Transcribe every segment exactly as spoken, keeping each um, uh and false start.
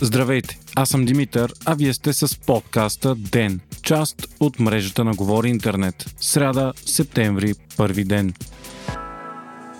Здравейте, аз съм Димитър, а вие сте с подкаста Ден, част от мрежата на Говори Интернет. Сряда, септември, първи ден.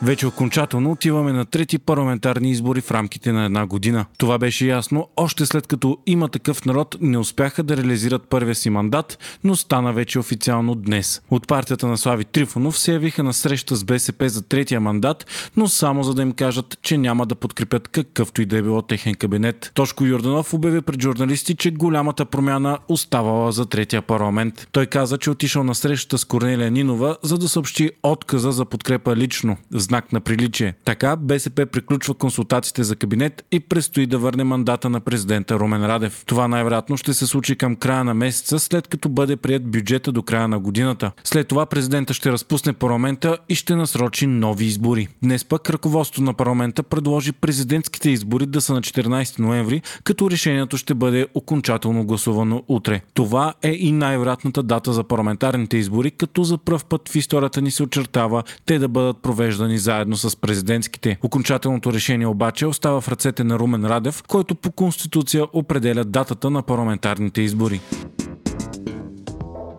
Вече окончателно отиваме на трети парламентарни избори в рамките на една година. Това беше ясно, още след като Има такъв народ не успяха да реализират първия си мандат, но стана вече официално днес. От партията на Слави Трифонов се явиха на среща с БСП за третия мандат, но само за да им кажат, че няма да подкрепят какъвто и да е било техен кабинет. Тошко Йорданов обяви пред журналисти, че голямата промяна оставала за третия парламент. Той каза, че отишъл на срещата с Корнелия Нинова, за да съобщи отказа за подкрепа лично. Знак на приличие. Така БСП приключва консултациите за кабинет и предстои да върне мандата на президента Румен Радев. Това най-вероятно ще се случи към края на месеца, след като бъде приет бюджета до края на годината. След това президента ще разпусне парламента и ще насрочи нови избори. Днес пък ръководството на парламента предложи президентските избори да са на четиринайсети ноември, като решението ще бъде окончателно гласувано утре. Това е и най-вероятната дата за парламентарните избори, като за пръв път в историята ни се очертава те да бъдат провеждани заедно с президентските. Окончателното решение обаче остава в ръцете на Румен Радев, който по конституция определя датата на парламентарните избори.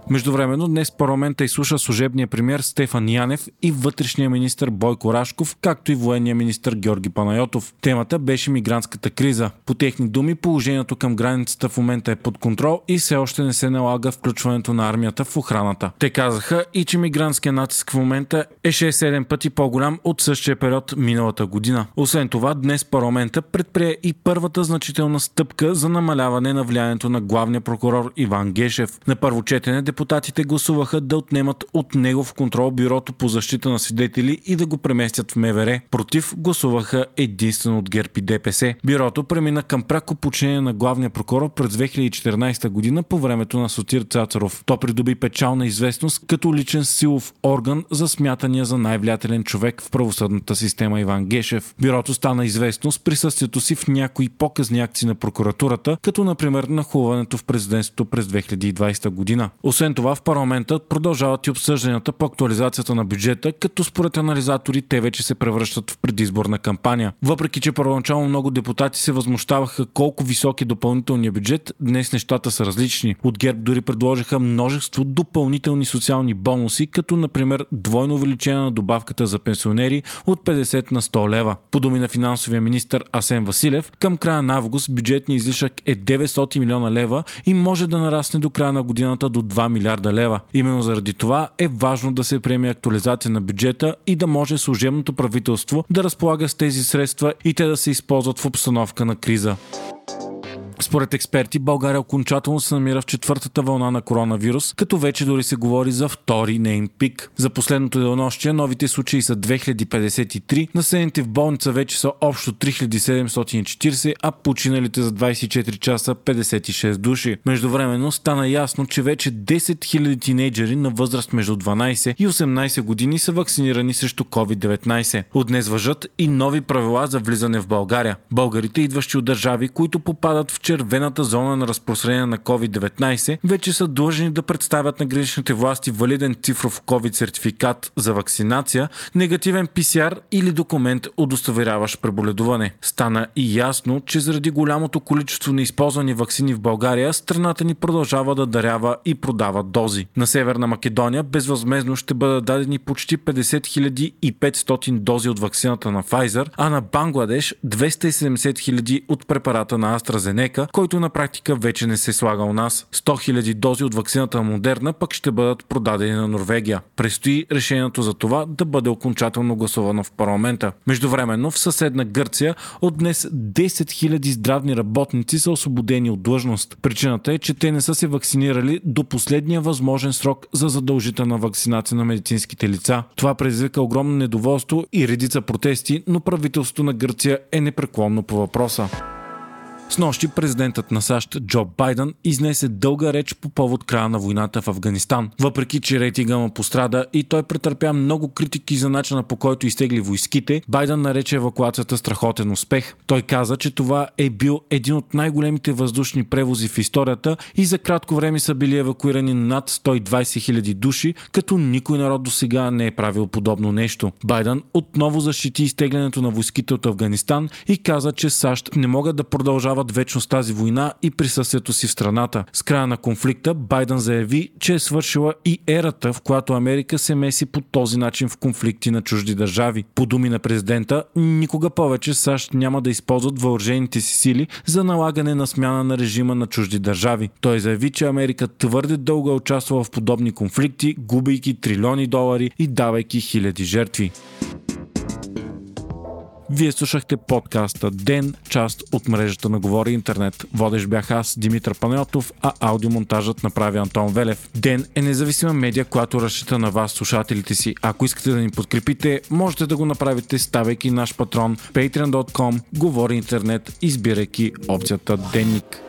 Междувременно днес парламента изслуша служебния премиер Стефан Янев и вътрешния министър Бойко Рашков, както и военния министър Георги Панайотов. Темата беше мигрантската криза. По техни думи, положението към границата в момента е под контрол и все още не се налага включването на армията в охраната. Те казаха и, че мигрантския натиск в момента е шест-седем пъти по-голям от същия период миналата година. Освен това, днес парламента предприе и първата значителна стъпка за намаляване на влиянието на главния прокурор Иван Гешев. На първо четене депутатите гласуваха да отнемат от негов контрол бюрото по защита на свидетели и да го преместят в МВР. Против гласуваха единствено от ГЕРБ и ДПС. Бюрото премина към пряко подчинение на главния прокурор през две хиляди и четиринайсета година по времето на Сотир Цацаров. То придоби печална известност като личен силов орган за смятания за най-влиятелен човек в правосъдната система Иван Гешев. Бюрото стана известно с присъствието си в някои показни акции на прокуратурата, като например нахлуването в президентството през две хиляди и двайсета година. Освен това в парламента продължават и обсъжданията по актуализацията на бюджета, като според анализатори те вече се превръщат в предизборна кампания. Въпреки че първоначално много депутати се възмущаваха колко висок е допълнителният бюджет, днес нещата са различни. От ГЕРБ дори предложиха множество допълнителни социални бонуси, като например двойно увеличение на добавката за пенсионери от петдесет на сто лева. По думи на финансовия министър Асен Василев, към края на август бюджетният излишък е деветстотин милиона лева и може да нарасне до края на годината до два милиарда лева. Именно заради това е важно да се приеме актуализация на бюджета и да може служебното правителство да разполага с тези средства и те да се използват в обстановка на криза. Според експерти, България окончателно се намира в четвъртата вълна на коронавирус, като вече дори се говори за втори неин пик. За последното денонощие новите случаи са две хиляди петдесет и три, населените в болница вече са общо три хиляди седемстотин и четирийсет, а починалите за двайсет и четири часа петдесет и шест души. Междувременно стана ясно, че вече десет хиляди тинейджери на възраст между дванайсет и осемнайсет години са вакцинирани срещу ковид деветнайсет. От днес важат и нови правила за влизане в България. Българите, идващи от държави, които попадат в червената зона на разпространение на ковид деветнайсет, вече са длъжни да представят на граничните власти валиден цифров ковид сертификат за вакцинация, негативен пи си ар или документ, удостоверяващ преболедуване. Стана и ясно, че заради голямото количество неизползвани ваксини в България, страната ни продължава да дарява и продава дози. На Северна Македония безвъзмездно ще бъдат дадени почти петдесет хиляди и петстотин дози от ваксината на Pfizer, а на Бангладеш двеста и седемдесет хиляди от препарата на AstraZeneca, който на практика вече не се слага у нас. сто хиляди дози от ваксината на Модерна пък ще бъдат продадени на Норвегия. Предстои решението за това да бъде окончателно гласувано в парламента. Междувременно в съседна Гърция от днес десет хиляди здравни работници са освободени от длъжност. Причината е, че те не са се вакцинирали до последния възможен срок за задължителна вакцинация на медицинските лица. Това предизвика огромно недоволство и редица протести, но правителството на Гърция е непреклонно по въпроса. Снощи президентът на САЩ Джо Байдън изнесе дълга реч по повод края на войната в Афганистан. Въпреки че рейтинга му пострада и той претърпя много критики за начина, по който изтегли войските, Байдън нарече евакуацията страхотен успех. Той каза, че това е бил един от най-големите въздушни превози в историята и за кратко време са били евакуирани над сто и двадесет хиляди души, като никой народ досега не е правил подобно нещо. Байдън отново защити изтеглянето на войските от Афганистан и каза, че САЩ не могат да продължават вечно с тази война и присъствието си в страната. С края на конфликта Байдън заяви, че е свършила и ерата, в която Америка се меси по този начин в конфликти на чужди държави. По думи на президента, никога повече САЩ няма да използват въоръжените си сили за налагане на смяна на режима на чужди държави. Той заяви, че Америка твърде дълго е участвала в подобни конфликти, губейки трилиони долари и давайки хиляди жертви. Вие слушахте подкаста Ден, част от мрежата на Говори Интернет. Водещ бях аз, Димитър Панайотов, а аудиомонтажът направи Антон Велев. Ден е независима медия, която разчита на вас, слушателите си. Ако искате да ни подкрепите, можете да го направите, ставайки наш патрон патреон точка ком, Говори Интернет, избирайки опцията Денник.